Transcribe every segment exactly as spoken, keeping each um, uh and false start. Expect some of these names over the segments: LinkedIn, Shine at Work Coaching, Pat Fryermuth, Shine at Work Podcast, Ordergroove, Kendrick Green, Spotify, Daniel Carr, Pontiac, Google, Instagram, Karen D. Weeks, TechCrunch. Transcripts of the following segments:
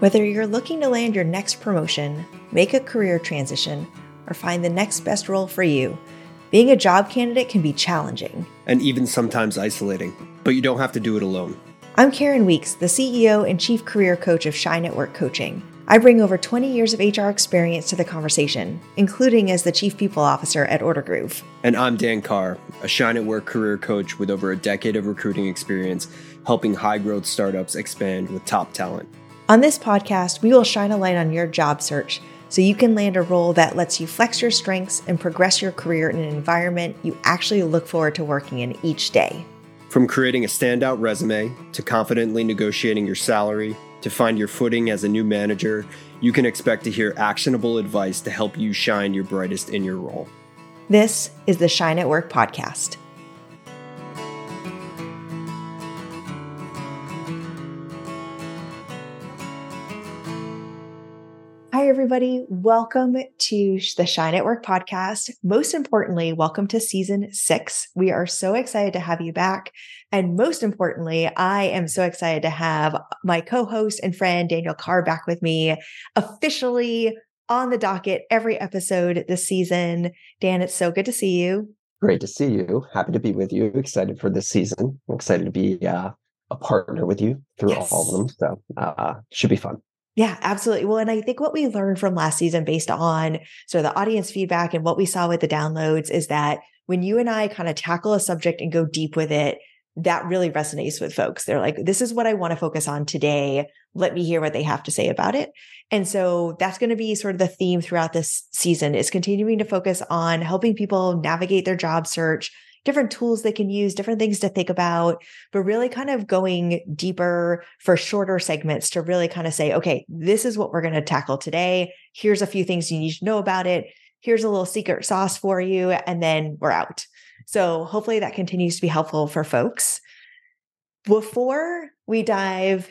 Whether you're looking to land your next promotion, make a career transition, or find the next best role for you, being a job candidate can be challenging. And even sometimes isolating, but you don't have to do it alone. I'm Karen Weeks, the C E O and Chief Career Coach of Shine at Work Coaching. I bring over twenty years of H R experience to the conversation, including as the Chief People Officer at Ordergroove. And I'm Dan Carr, a Shine at Work career coach with over a decade of recruiting experience, helping high-growth startups expand with top talent. On this podcast, we will shine a light on your job search so you can land a role that lets you flex your strengths and progress your career in an environment you actually look forward to working in each day. From creating a standout resume to confidently negotiating your salary to find your footing as a new manager, you can expect to hear actionable advice to help you shine your brightest in your role. This is the Shine at Work podcast. Hi, everybody. Welcome to the Shine at Work podcast. Most importantly, welcome to season six. We are so excited to have you back. And most importantly, I am so excited to have my co-host and friend Daniel Carr back with me officially on the docket every episode this season. Dan, it's so good to see you. Great to see you. Happy to be with you. Excited for this season. I'm excited to be uh, a partner with you through yes. all of them. So uh, should be fun. Yeah, absolutely. Well, and I think what we learned from last season based on sort of the audience feedback and what we saw with the downloads is that when you and I kind of tackle a subject and go deep with it, that really resonates with folks. They're like, this is what I want to focus on today. Let me hear what they have to say about it. And so that's going to be sort of the theme throughout this season, is continuing to focus on helping people navigate their job search, different tools they can use, different things to think about, but really kind of going deeper for shorter segments to really kind of say, okay, this is what we're going to tackle today. Here's a few things you need to know about it. Here's a little secret sauce for you, and then we're out. So hopefully that continues to be helpful for folks. Before we dive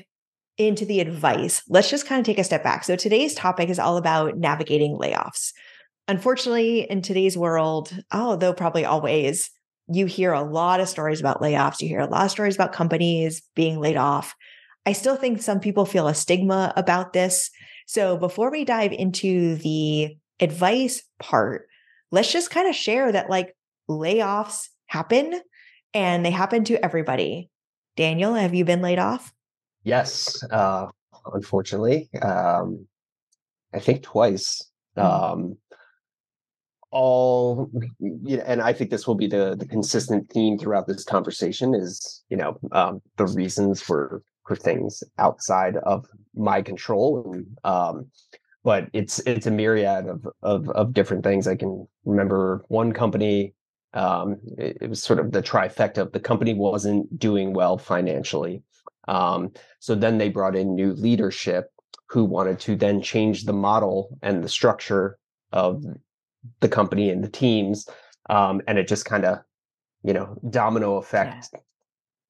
into the advice, let's just kind of take a step back. So today's topic is all about navigating layoffs. Unfortunately, in today's world, although probably always, you hear a lot of stories about layoffs. You hear a lot of stories about companies being laid off. I still think some people feel a stigma about this. So before we dive into the advice part, let's just kind of share that like layoffs happen and they happen to everybody. Daniel, have you been laid off? Yes, uh, unfortunately. Um, I think twice. Mm-hmm. Um, All, you know, and I think this will be the, the consistent theme throughout this conversation is, you know, um, the reasons for, for things outside of my control. Um, but it's it's a myriad of, of, of different things. I can remember one company, um, it, it was sort of the trifecta of the company wasn't doing well financially. Um, so then they brought in new leadership who wanted to then change the model and the structure of the company and the teams, um, and it just kind of, you know, domino effect yeah.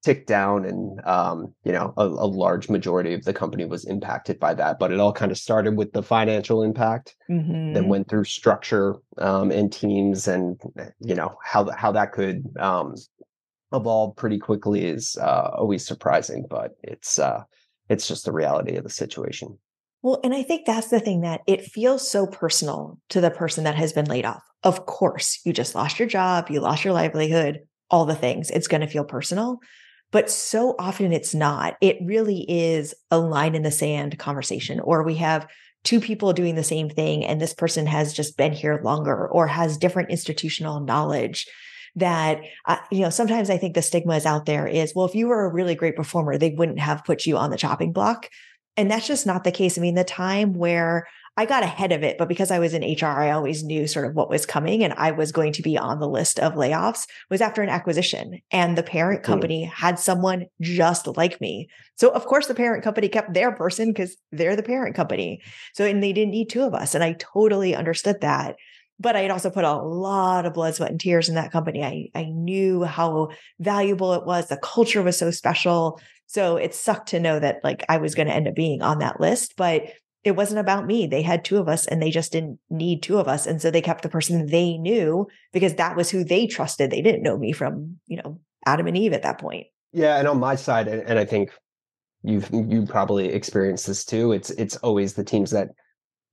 ticked down, and um, you know, a, a large majority of the company was impacted by that. But it all kind of started with the financial impact, mm-hmm. then went through structure um, and teams, and you know how th- how that could um, evolve pretty quickly is uh, always surprising, but it's uh, it's just the reality of the situation. Well, and I think that's the thing, that it feels so personal to the person that has been laid off. Of course, you just lost your job, you lost your livelihood, all the things. It's going to feel personal, but so often it's not. It really is a line in the sand conversation, or we have two people doing the same thing and this person has just been here longer or has different institutional knowledge. That, uh, you know, sometimes I think the stigma is out there is, well, if you were a really great performer, they wouldn't have put you on the chopping block. And that's just not the case. I mean, the time where I got ahead of it, but because I was in H R, I always knew sort of what was coming and I was going to be on the list of layoffs, was after an acquisition. And the parent company mm-hmm. had someone just like me. So of course the parent company kept their person because they're the parent company. So, and they didn't need two of us. And I totally understood that. But I had also put a lot of blood, sweat, and tears in that company. I, I knew how valuable it was. The culture was so special. So it sucked to know that like I was going to end up being on that list, but it wasn't about me. They had two of us and they just didn't need two of us. And so they kept the person they knew because that was who they trusted. They didn't know me from, you know, Adam and Eve at that point. Yeah. And on my side, and I think you've you probably experienced this too. It's it's always the teams that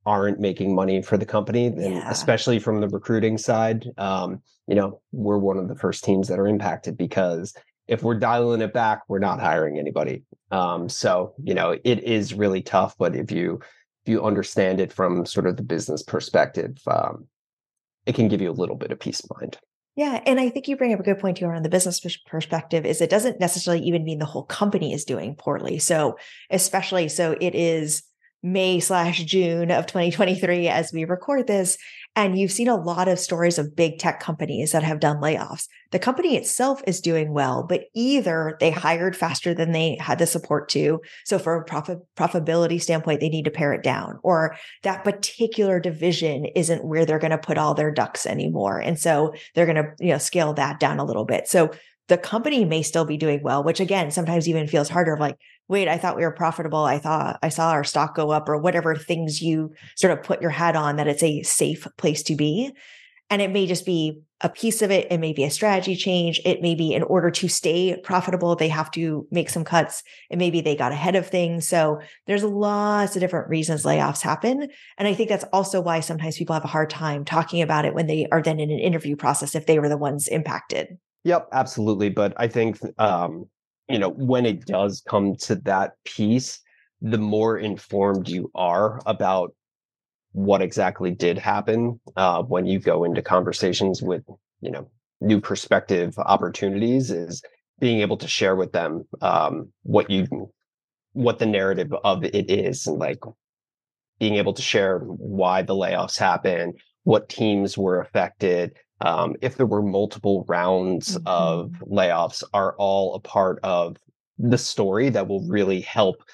aren't making money for the company, and yeah. especially from the recruiting side. Um, you know, we're one of the first teams that are impacted, because if we're dialing it back, we're not hiring anybody. Um, so, you know, it is really tough. But if you if you understand it from sort of the business perspective, um, it can give you a little bit of peace of mind. Yeah. And I think you bring up a good point here on the business perspective, is it doesn't necessarily even mean the whole company is doing poorly. So especially, so it is May slash June of twenty twenty-three as we record this. And you've seen a lot of stories of big tech companies that have done layoffs. The company itself is doing well, but either they hired faster than they had the support to. So from a profit, profitability standpoint, they need to pare it down, or that particular division isn't where they're going to put all their ducks anymore. And so they're going to, you know, scale that down a little bit. So the company may still be doing well, which again, sometimes even feels harder of like, wait, I thought we were profitable. I thought I saw our stock go up, or whatever things you sort of put your hat on, that it's a safe place to be. And it may just be a piece of it. It may be a strategy change. It may be in order to stay profitable, they have to make some cuts, and maybe they got ahead of things. So there's lots of different reasons layoffs happen. And I think that's also why sometimes people have a hard time talking about it when they are then in an interview process, if they were the ones impacted. Yep, absolutely. But I think, um, you know, when it does come to that piece, the more informed you are about what exactly did happen, uh, when you go into conversations with, you know, new prospective opportunities, is being able to share with them um, what you, what the narrative of it is, and like being able to share why the layoffs happened, what teams were affected. Um, if there were multiple rounds mm-hmm. of layoffs, are all a part of the story that will really help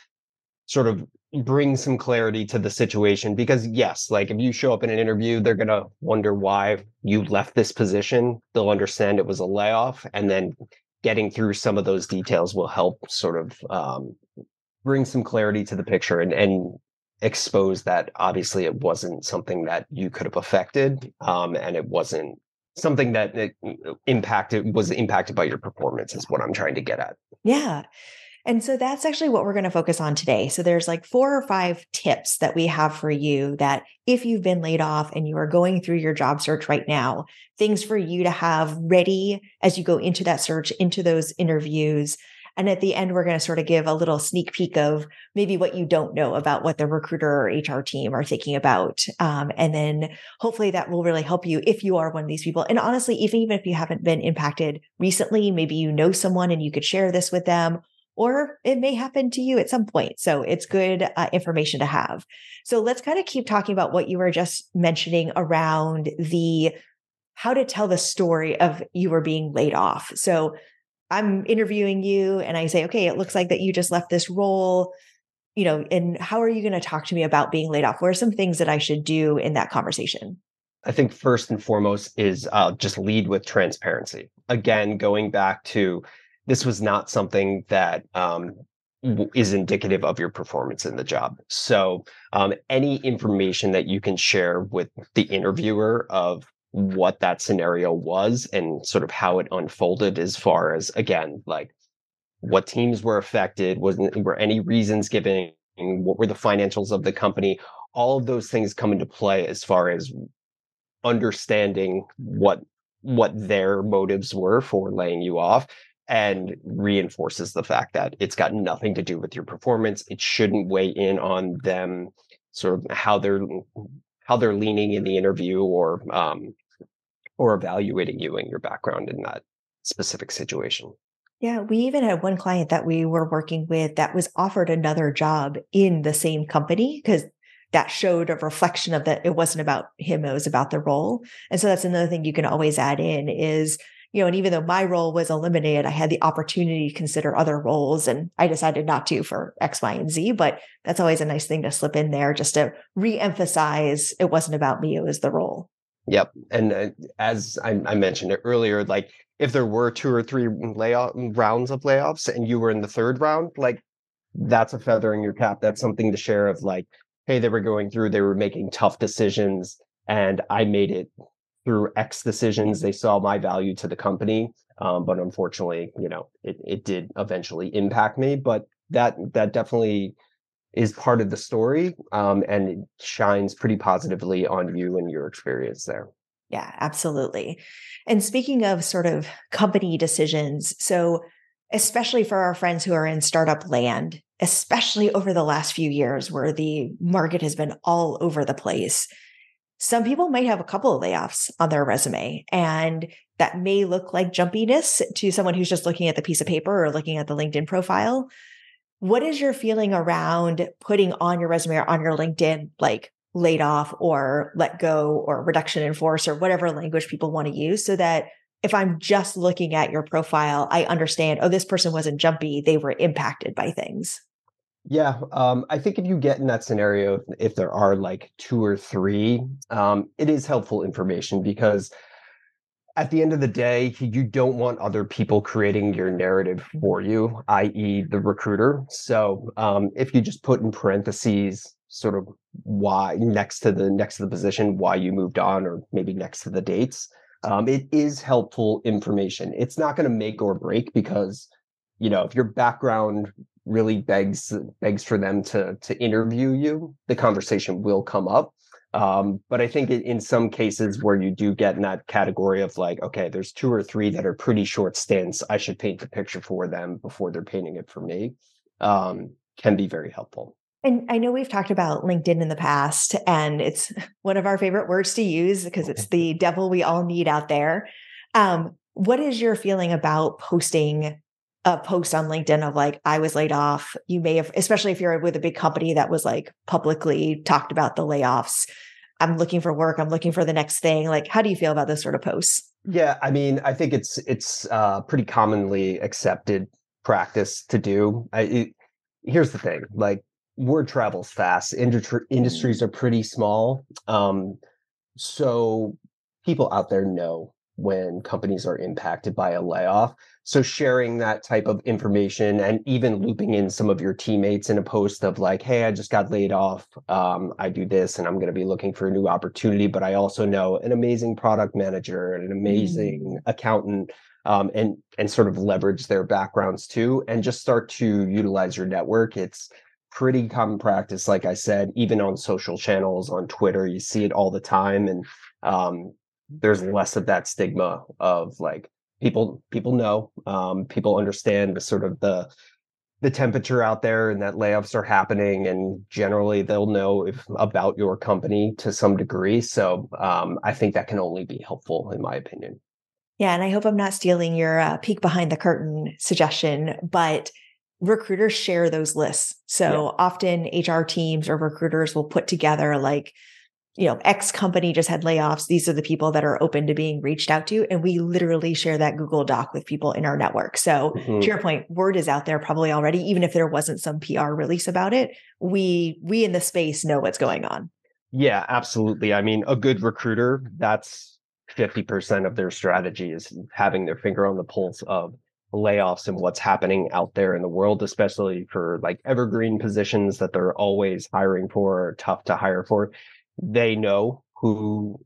sort of bring some clarity to the situation. Because yes, like if you show up in an interview, they're going to wonder why you left this position. They'll understand it was a layoff. And then getting through some of those details will help sort of um, bring some clarity to the picture, and, and expose that obviously it wasn't something that you could have affected, um, and it wasn't something that it impacted was impacted by your performance, is what I'm trying to get at. Yeah. And so that's actually what we're going to focus on today. So there's like four or five tips that we have for you, that if you've been laid off and you are going through your job search right now, things for you to have ready as you go into that search, into those interviews. And at the end, we're going to sort of give a little sneak peek of maybe what you don't know about what the recruiter or H R team are thinking about. Um, and then hopefully that will really help you if you are one of these people. And honestly, even, even if you haven't been impacted recently, maybe you know someone and you could share this with them, or it may happen to you at some point. So it's good uh, information to have. So let's kind of keep talking about what you were just mentioning around the how to tell the story of you were being laid off. So I'm interviewing you and I say, okay, it looks like that you just left this role, you know, and how are you going to talk to me about being laid off? What are some things that I should do in that conversation? I think first and foremost is uh, just lead with transparency. Again, going back to, this was not something that um, is indicative of your performance in the job. So um, any information that you can share with the interviewer of what that scenario was and sort of how it unfolded, as far as, again, like what teams were affected, wasn't were any reasons given, what were the financials of the company, all of those things come into play as far as understanding what what their motives were for laying you off, and reinforces the fact that it's got nothing to do with your performance. It shouldn't weigh in on them, sort of how they're how they're leaning in the interview, or um, or evaluating you and your background in that specific situation. Yeah, we even had one client that we were working with that was offered another job in the same company, because that showed a reflection of that. It wasn't about him, it was about the role. And so that's another thing you can always add in is, you know, and even though my role was eliminated, I had the opportunity to consider other roles, and I decided not to for X, Y, and Z, but that's always a nice thing to slip in there just to reemphasize it wasn't about me, it was the role. Yep. And uh, as I, I mentioned earlier, like if there were two or three layoff rounds of layoffs and you were in the third round, like that's a feather in your cap. That's something to share of like, hey, they were going through, they were making tough decisions, and I made it through X decisions. They saw my value to the company. Um, but unfortunately, you know, it, it did eventually impact me, but that that definitely is part of the story, um, and it shines pretty positively on you and your experience there. Yeah, absolutely. And speaking of sort of company decisions, so especially for our friends who are in startup land, especially over the last few years where the market has been all over the place, some people might have a couple of layoffs on their resume, and that may look like jumpiness to someone who's just looking at the piece of paper or looking at the LinkedIn profile. What is your feeling around putting on your resume or on your LinkedIn, like laid off or let go or reduction in force or whatever language people want to use, so that if I'm just looking at your profile, I understand, oh, this person wasn't jumpy, they were impacted by things? Yeah. Um, I think if you get in that scenario, if there are like two or three, um, it is helpful information, because at the end of the day, you don't want other people creating your narrative for you, that is the recruiter. So um, if you just put in parentheses sort of why next to the next to the position, why you moved on, or maybe next to the dates. Um, it is helpful information. It's not going to make or break, because, you know, if your background really begs begs for them to to interview you, the conversation will come up. Um, but I think in some cases where you do get in that category of like, okay, there's two or three that are pretty short stints, I should paint the picture for them before they're painting it for me, um, can be very helpful. And I know we've talked about LinkedIn in the past, and it's one of our favorite words to use because it's the devil we all need out there. Um, what is your feeling about posting a post on LinkedIn of like, I was laid off? You may have, especially if you're with a big company that was like publicly talked about the layoffs. I'm looking for work. I'm looking for the next thing. Like, how do you feel about those sort of posts? Yeah, I mean, I think it's it's uh, pretty commonly accepted practice to do. I, it, here's the thing, like. Word travels fast. Industri- industries are pretty small. Um, so people out there know when companies are impacted by a layoff. So sharing that type of information, and even looping in some of your teammates in a post of like, hey, I just got laid off. Um, I do this and I'm going to be looking for a new opportunity, but I also know an amazing product manager and an amazing mm. accountant. Um, and, and sort of leverage their backgrounds too, and just start to utilize your network. It's pretty common practice, like I said, even on social channels, on Twitter, you see it all the time. And um, there's less of that stigma of like, people people know, um, people understand the sort of the the temperature out there, and that layoffs are happening. And generally, they'll know if, about your company to some degree. So um, I think that can only be helpful, in my opinion. Yeah, and I hope I'm not stealing your uh, peek behind the curtain suggestion, but recruiters share those lists. So yeah. Often H R teams or recruiters will put together like, you know, X company just had layoffs. These are the people that are open to being reached out to. And we literally share that Google Doc with people in our network. So mm-hmm. to your point, word is out there probably already, even if there wasn't some P R release about it, we, we in the space know what's going on. Yeah, absolutely. I mean, a good recruiter, that's fifty percent of their strategy is having their finger on the pulse of layoffs and what's happening out there in the world, especially for like evergreen positions that they're always hiring for, or tough to hire for. They know who,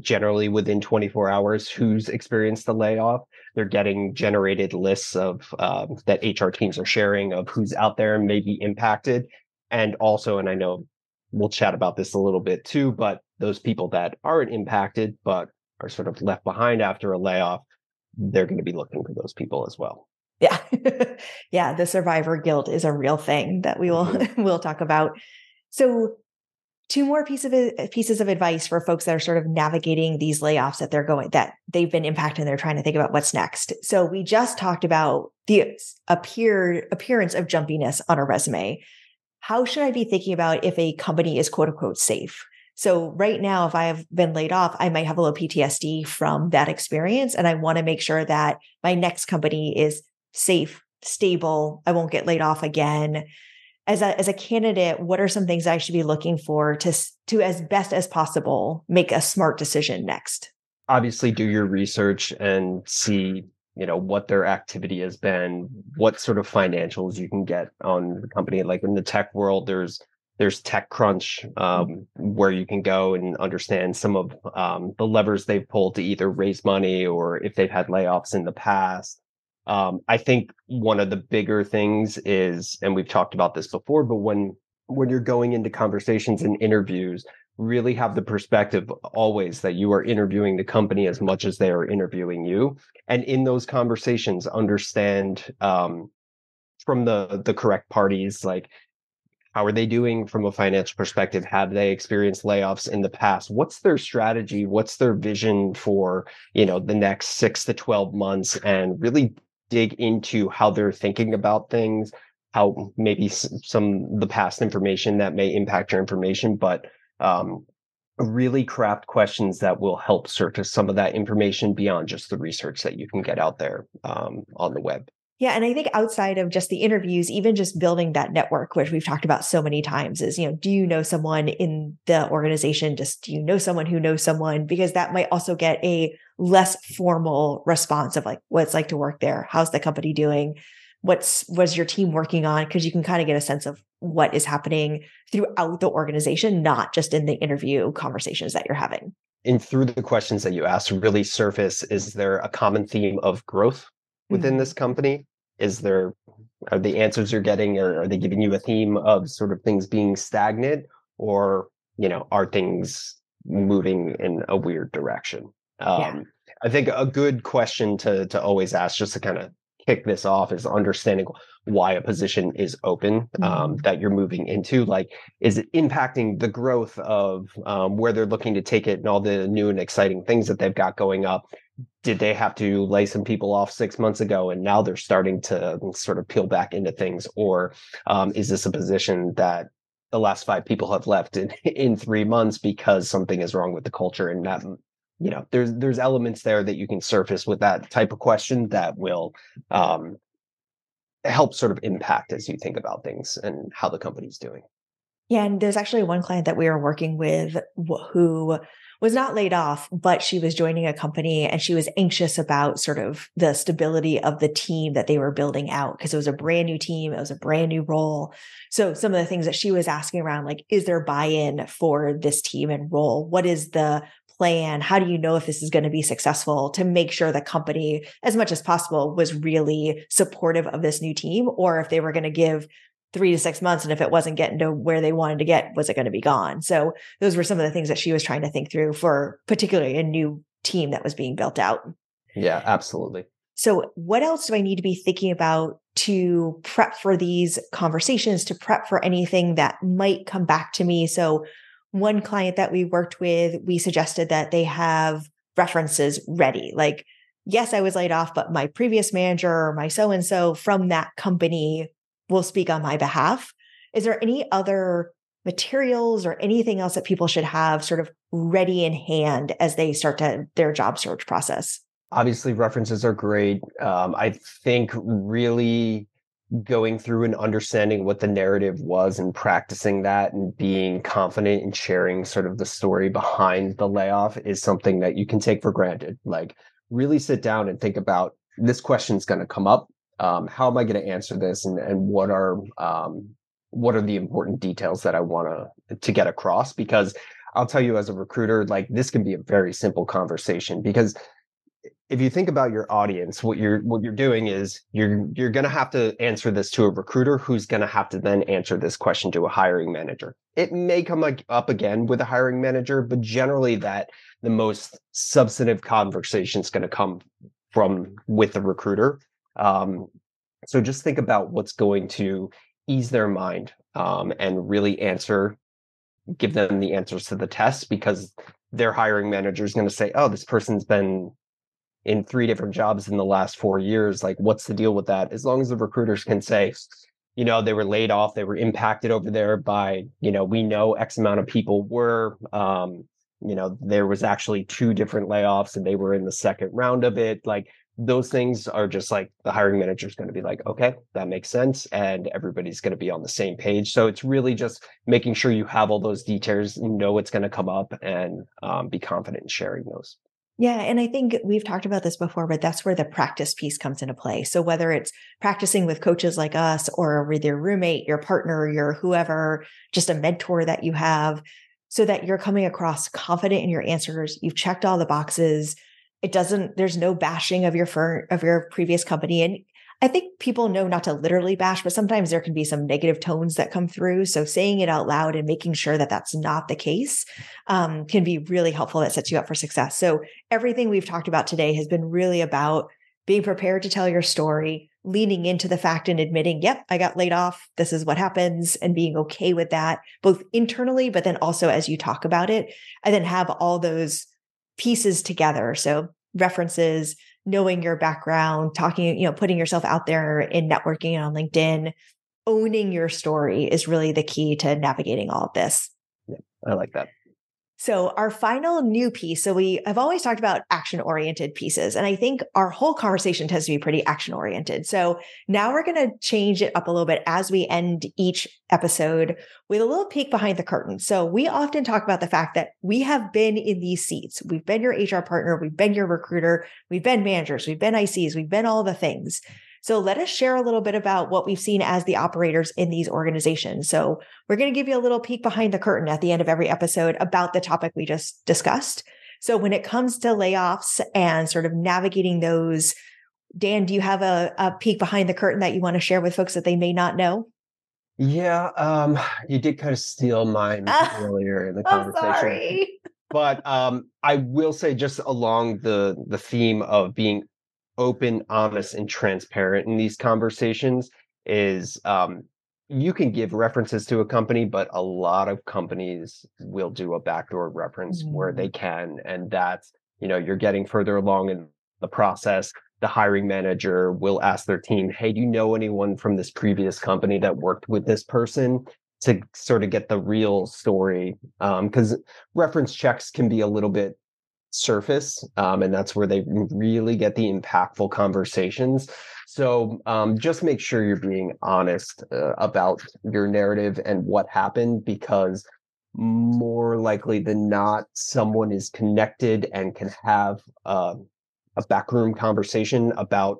generally within twenty-four hours, who's experienced the layoff. They're getting generated lists of um, that H R teams are sharing of who's out there and may be impacted. And also, and I know we'll chat about this a little bit too, but those people that aren't impacted but are sort of left behind after a layoff, they're going to be looking for those people as well. Yeah. yeah. The survivor guilt is a real thing that we will, mm-hmm. we'll talk about. So two more piece of, pieces of advice for folks that are sort of navigating these layoffs that they're going, that they've been impacted and they're trying to think about what's next. So we just talked about the appear, appearance of jumpiness on a resume. How should I be thinking about if a company is quote unquote safe? So right now, if I have been laid off, I might have a little P T S D from that experience. And I want to make sure that my next company is safe, stable. I won't get laid off again. As a, as a candidate, what are some things I should be looking for to, to as best as possible, make a smart decision next? Obviously, do your research and see, you know, what their activity has been, what sort of financials you can get on the company. Like in the tech world, there's There's TechCrunch, um, where you can go and understand some of um, the levers they've pulled to either raise money, or if they've had layoffs in the past. Um, I think one of the bigger things is, and we've talked about this before, but when when you're going into conversations and interviews, really have the perspective always that you are interviewing the company as much as they are interviewing you. And in those conversations, understand um, from the, the correct parties, like, how are they doing from a financial perspective? Have they experienced layoffs in the past? What's their strategy? What's their vision for, you know, the next six to twelve months, and really dig into how they're thinking about things, how maybe some the past information that may impact your information, but um, really craft questions that will help surface some of that information beyond just the research that you can get out there um, on the web. Yeah. And I think outside of just the interviews, even just building that network, which we've talked about so many times, is, you know, do you know someone in the organization? Just do you know someone who knows someone? Because that might also get a less formal response of like, what it's like to work there. How's the company doing? What's, what's your team working on? Because you can kind of get a sense of what is happening throughout the organization, not just in the interview conversations that you're having. And through the questions that you ask, really surface, is there a common theme of growth within this company? Is there, are the answers you're getting, or are they giving you a theme of sort of things being stagnant, or, you know, are things moving in a weird direction? Um, yeah. I think a good question to to always ask, just to kind of kick this off, is understanding why a position is open um, mm-hmm. that you're moving into. Like, is it impacting the growth of um, where they're looking to take it and all the new and exciting things that they've got going up? Did they have to lay some people off six months ago and now they're starting to sort of peel back into things? Or um, is this a position that the last five people have left in, in three months because something is wrong with the culture? And that, you know, there's there's elements there that you can surface with that type of question that will um, help sort of impact as you think about things and how the company's doing. Yeah. And there's actually one client that we are working with who was not laid off, but she was joining a company and she was anxious about sort of the stability of the team that they were building out, because it was a brand new team. It was a brand new role. So some of the things that she was asking around, like, is there buy-in for this team and role? What is the plan? How do you know if this is going to be successful, to make sure the company, as much as possible, was really supportive of this new team, or if they were going to give three to six months. And if it wasn't getting to where they wanted to get, was it going to be gone? So those were some of the things that she was trying to think through for particularly a new team that was being built out. Yeah, absolutely. So what else do I need to be thinking about to prep for these conversations, to prep for anything that might come back to me? So one client that we worked with, we suggested that they have references ready. Like, yes, I was laid off, but my previous manager or my so-and-so from that company will speak on my behalf. Is there any other materials or anything else that people should have sort of ready in hand as they start to their job search process? Obviously, references are great. Um, I think really going through and understanding what the narrative was and practicing that and being confident in sharing sort of the story behind the layoff is something that you can take for granted. Like, really sit down and think about, this question's going to come up. Um, how am I going to answer this, and and what are um, what are the important details that I want to to get across? Because I'll tell you, as a recruiter, like, this can be a very simple conversation, because if you think about your audience, what you're what you're doing is you're you're going to have to answer this to a recruiter, who's going to have to then answer this question to a hiring manager. It may come up again with a hiring manager, but generally that the most substantive conversation is going to come from with the recruiter. Um, so just think about what's going to ease their mind, um, and really answer, give them the answers to the test, because their hiring manager is going to say, oh, this person's been in three different jobs in the last four years. Like, what's the deal with that? As long as the recruiters can say, you know, they were laid off, they were impacted over there by, you know, we know X amount of people were, um, you know, there was actually two different layoffs and they were in the second round of it. Like, those things are just like, the hiring manager is going to be like, okay, that makes sense. And everybody's going to be on the same page. So it's really just making sure you have all those details, know it's going to come up, and um, be confident in sharing those. Yeah. And I think we've talked about this before, but that's where the practice piece comes into play. So whether it's practicing with coaches like us, or with your roommate, your partner, your whoever, just a mentor that you have, so that you're coming across confident in your answers, you've checked all the boxes, It doesn't, there's no bashing of your firm, of your previous company. And I think people know not to literally bash, but sometimes there can be some negative tones that come through. So saying it out loud and making sure that that's not the case um, can be really helpful. That sets you up for success. So everything we've talked about today has been really about being prepared to tell your story, leaning into the fact and admitting, yep, I got laid off. This is what happens, and being okay with that, both internally, but then also as you talk about it, and then have all those pieces together. So references, knowing your background, talking, you know, putting yourself out there in networking and on LinkedIn, owning your story is really the key to navigating all of this. Yeah, I like that. So our final new piece, so we have always talked about action-oriented pieces, and I think our whole conversation tends to be pretty action-oriented. So now we're going to change it up a little bit as we end each episode with a little peek behind the curtain. So we often talk about the fact that we have been in these seats. We've been your H R partner. We've been your recruiter. We've been managers. We've been I Cs. We've been all the things. So let us share a little bit about what we've seen as the operators in these organizations. So we're going to give you a little peek behind the curtain at the end of every episode about the topic we just discussed. So when it comes to layoffs and sort of navigating those, Dan, do you have a, a peek behind the curtain that you want to share with folks that they may not know? Yeah, um, you did kind of steal mine uh, earlier in the conversation. I'm sorry. But um, I will say, just along the the theme of being open, honest, and transparent in these conversations is um, you can give references to a company, but a lot of companies will do a backdoor reference mm-hmm. where they can. And that's, you know, you're getting further along in the process. The hiring manager will ask their team, hey, do you know anyone from this previous company that worked with this person, to sort of get the real story? Because um, reference checks can be a little bit surface, um, and that's where they really get the impactful conversations. So um, just make sure you're being honest uh, about your narrative and what happened, because more likely than not, someone is connected and can have uh, a backroom conversation about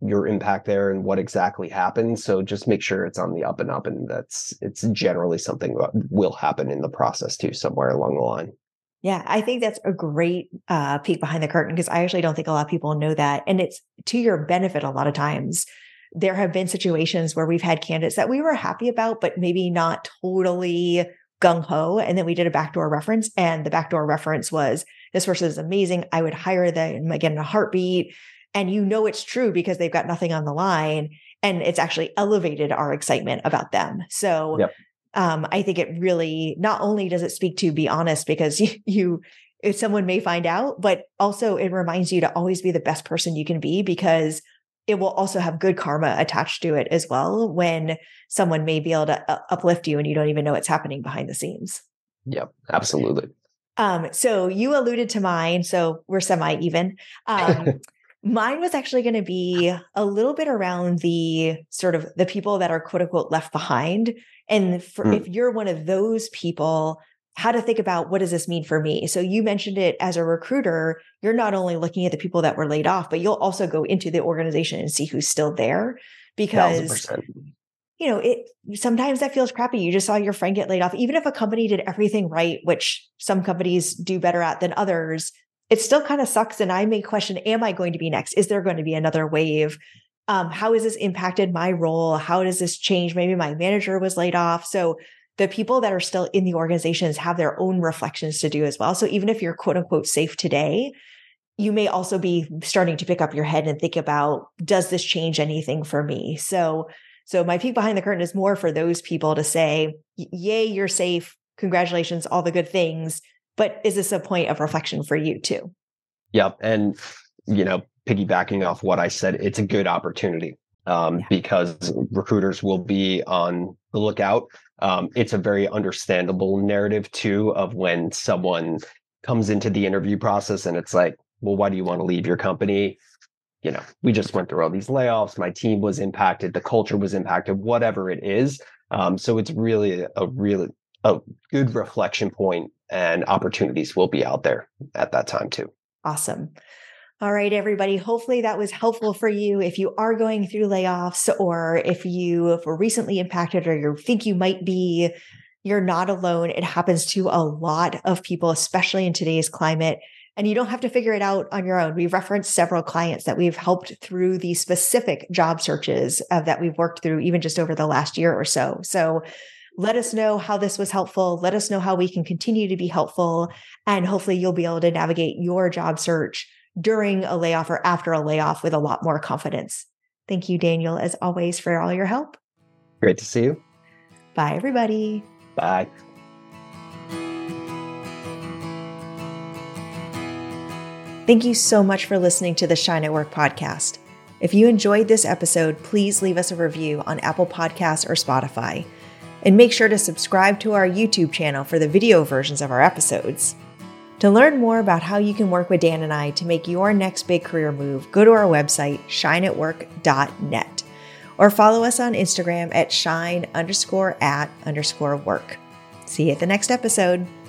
your impact there and what exactly happened. So just make sure it's on the up and up, and that's it's generally something that will happen in the process too, somewhere along the line. Yeah, I think that's a great uh, peek behind the curtain, because I actually don't think a lot of people know that. And it's to your benefit a lot of times. There have been situations where we've had candidates that we were happy about, but maybe not totally gung-ho. And then we did a backdoor reference, and the backdoor reference was, this person is amazing. I would hire them again in a heartbeat. And you know it's true because they've got nothing on the line. And it's actually elevated our excitement about them. So yep. Um, I think it really, not only does it speak to be honest, because you, you, if someone may find out, but also it reminds you to always be the best person you can be, because it will also have good karma attached to it as well, when someone may be able to uh, uplift you and you don't even know it's happening behind the scenes. Yep, absolutely. Um, so you alluded to mine, so we're semi-even. Um, mine was actually going to be a little bit around the sort of the people that are quote unquote left behind. And for, mm. if you're one of those people, how to think about, what does this mean for me? So you mentioned it as a recruiter, you're not only looking at the people that were laid off, but you'll also go into the organization and see who's still there, because, one thousand percent you know, it sometimes that feels crappy. You just saw your friend get laid off. Even if a company did everything right, which some companies do better at than others, it still kind of sucks. And I may question, am I going to be next? Is there going to be another wave? Um, how has this impacted my role? How does this change? Maybe my manager was laid off. So the people that are still in the organizations have their own reflections to do as well. So even if you're quote unquote safe today, you may also be starting to pick up your head and think about, does this change anything for me? So, so my peek behind the curtain is more for those people to say, yay, you're safe. Congratulations, all the good things. But is this a point of reflection for you too? Yep. And, you know, piggybacking off what I said, it's a good opportunity um, yeah. because recruiters will be on the lookout. Um, it's a very understandable narrative too, of when someone comes into the interview process and it's like, well, why do you want to leave your company? You know, we just went through all these layoffs. My team was impacted. The culture was impacted, whatever it is. Um, so it's really a really a good reflection point, and opportunities will be out there at that time too. Awesome. All right, everybody. Hopefully that was helpful for you. If you are going through layoffs, or if you were recently impacted, or you think you might be, you're not alone. It happens to a lot of people, especially in today's climate. And you don't have to figure it out on your own. We've referenced several clients that we've helped through the specific job searches uh, that we've worked through even just over the last year or so. So let us know how this was helpful. Let us know how we can continue to be helpful. And hopefully you'll be able to navigate your job search during a layoff or after a layoff with a lot more confidence. Thank you, Daniel, as always, for all your help. Great to see you. Bye, everybody. Bye. Thank you so much for listening to the Shine at Work podcast. If you enjoyed this episode, please leave us a review on Apple Podcasts or Spotify. And make sure to subscribe to our YouTube channel for the video versions of our episodes. To learn more about how you can work with Dan and I to make your next big career move, go to our website, shine at work dot net, or follow us on Instagram at shine underscore at underscore work. See you at the next episode.